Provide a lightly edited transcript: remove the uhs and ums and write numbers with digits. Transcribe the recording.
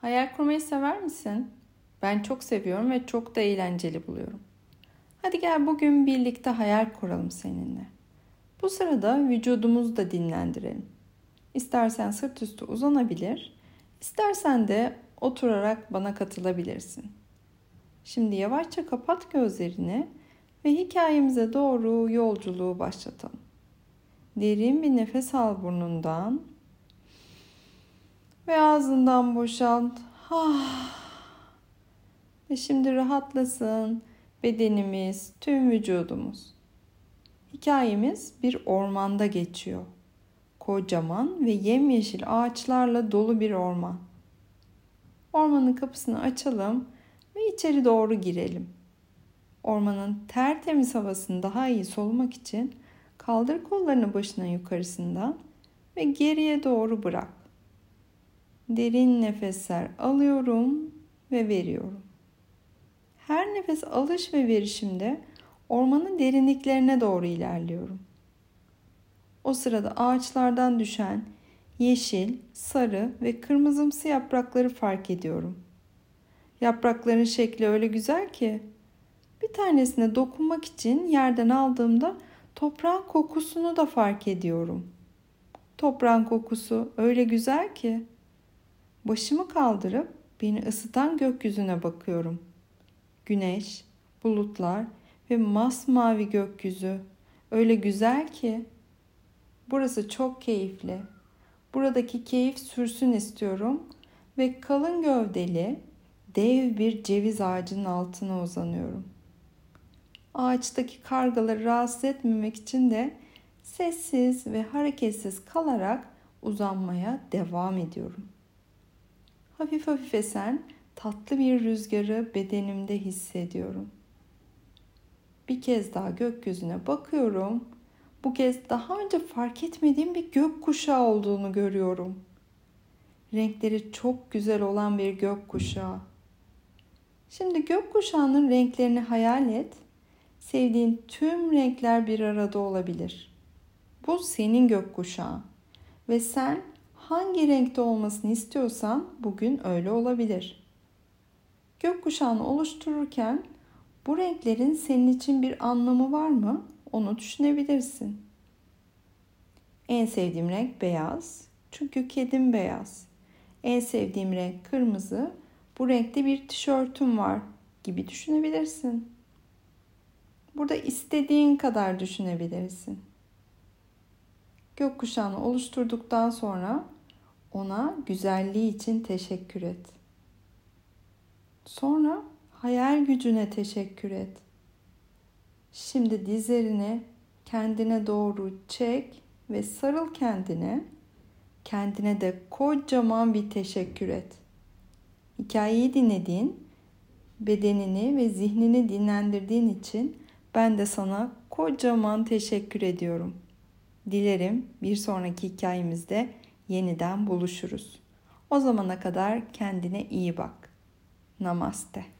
Hayal kurmayı sever misin? Ben çok seviyorum ve çok da eğlenceli buluyorum. Hadi gel bugün birlikte hayal kuralım seninle. Bu sırada vücudumuzu da dinlendirelim. İstersen sırt üstü uzanabilir, istersen de oturarak bana katılabilirsin. Şimdi yavaşça kapat gözlerini ve hikayemize doğru yolculuğu başlatalım. Derin bir nefes al burnundan ve ağzından boşalt. Ve şimdi rahatlasın bedenimiz, tüm vücudumuz. Hikayemiz bir ormanda geçiyor. Kocaman ve yemyeşil ağaçlarla dolu bir orman. Ormanın kapısını açalım ve içeri doğru girelim. Ormanın tertemiz havasını daha iyi solumak için kaldır kollarını başına yukarısından ve geriye doğru bırak. Derin nefesler alıyorum ve veriyorum. Her nefes alış ve verişimde ormanın derinliklerine doğru ilerliyorum. O sırada ağaçlardan düşen yeşil, sarı ve kırmızımsı yaprakları fark ediyorum. Yaprakların şekli öyle güzel ki bir tanesine dokunmak için yerden aldığımda toprağın kokusunu da fark ediyorum. Toprağın kokusu öyle güzel ki başımı kaldırıp beni ısıtan gökyüzüne bakıyorum. Güneş, bulutlar ve masmavi gökyüzü öyle güzel ki burası çok keyifli. Buradaki keyif sürsün istiyorum ve kalın gövdeli dev bir ceviz ağacının altına uzanıyorum. Ağaçtaki kargaları rahatsız etmemek için de sessiz ve hareketsiz kalarak uzanmaya devam ediyorum. Hafif hafif esen tatlı bir rüzgarı bedenimde hissediyorum. Bir kez daha gökyüzüne bakıyorum. Bu kez daha önce fark etmediğim bir gökkuşağı olduğunu görüyorum. Renkleri çok güzel olan bir gökkuşağı. Şimdi gökkuşağının renklerini hayal et. Sevdiğin tüm renkler bir arada olabilir. Bu senin gökkuşağın ve sen hangi renkte olmasını istiyorsan bugün öyle olabilir. Gökkuşağını oluştururken bu renklerin senin için bir anlamı var mı? Onu düşünebilirsin. En sevdiğim renk beyaz. Çünkü kedim beyaz. En sevdiğim renk kırmızı. Bu renkte bir tişörtüm var gibi düşünebilirsin. Burada istediğin kadar düşünebilirsin. Gökkuşağını oluşturduktan sonra ona güzelliği için teşekkür et. Sonra hayal gücüne teşekkür et. Şimdi dizlerini kendine doğru çek ve sarıl kendine. Kendine de kocaman bir teşekkür et. Hikayeyi dinlediğin, bedenini ve zihnini dinlendirdiğin için ben de sana kocaman teşekkür ediyorum. Dilerim bir sonraki hikayemizde yeniden buluşuruz. O zamana kadar kendine iyi bak. Namaste.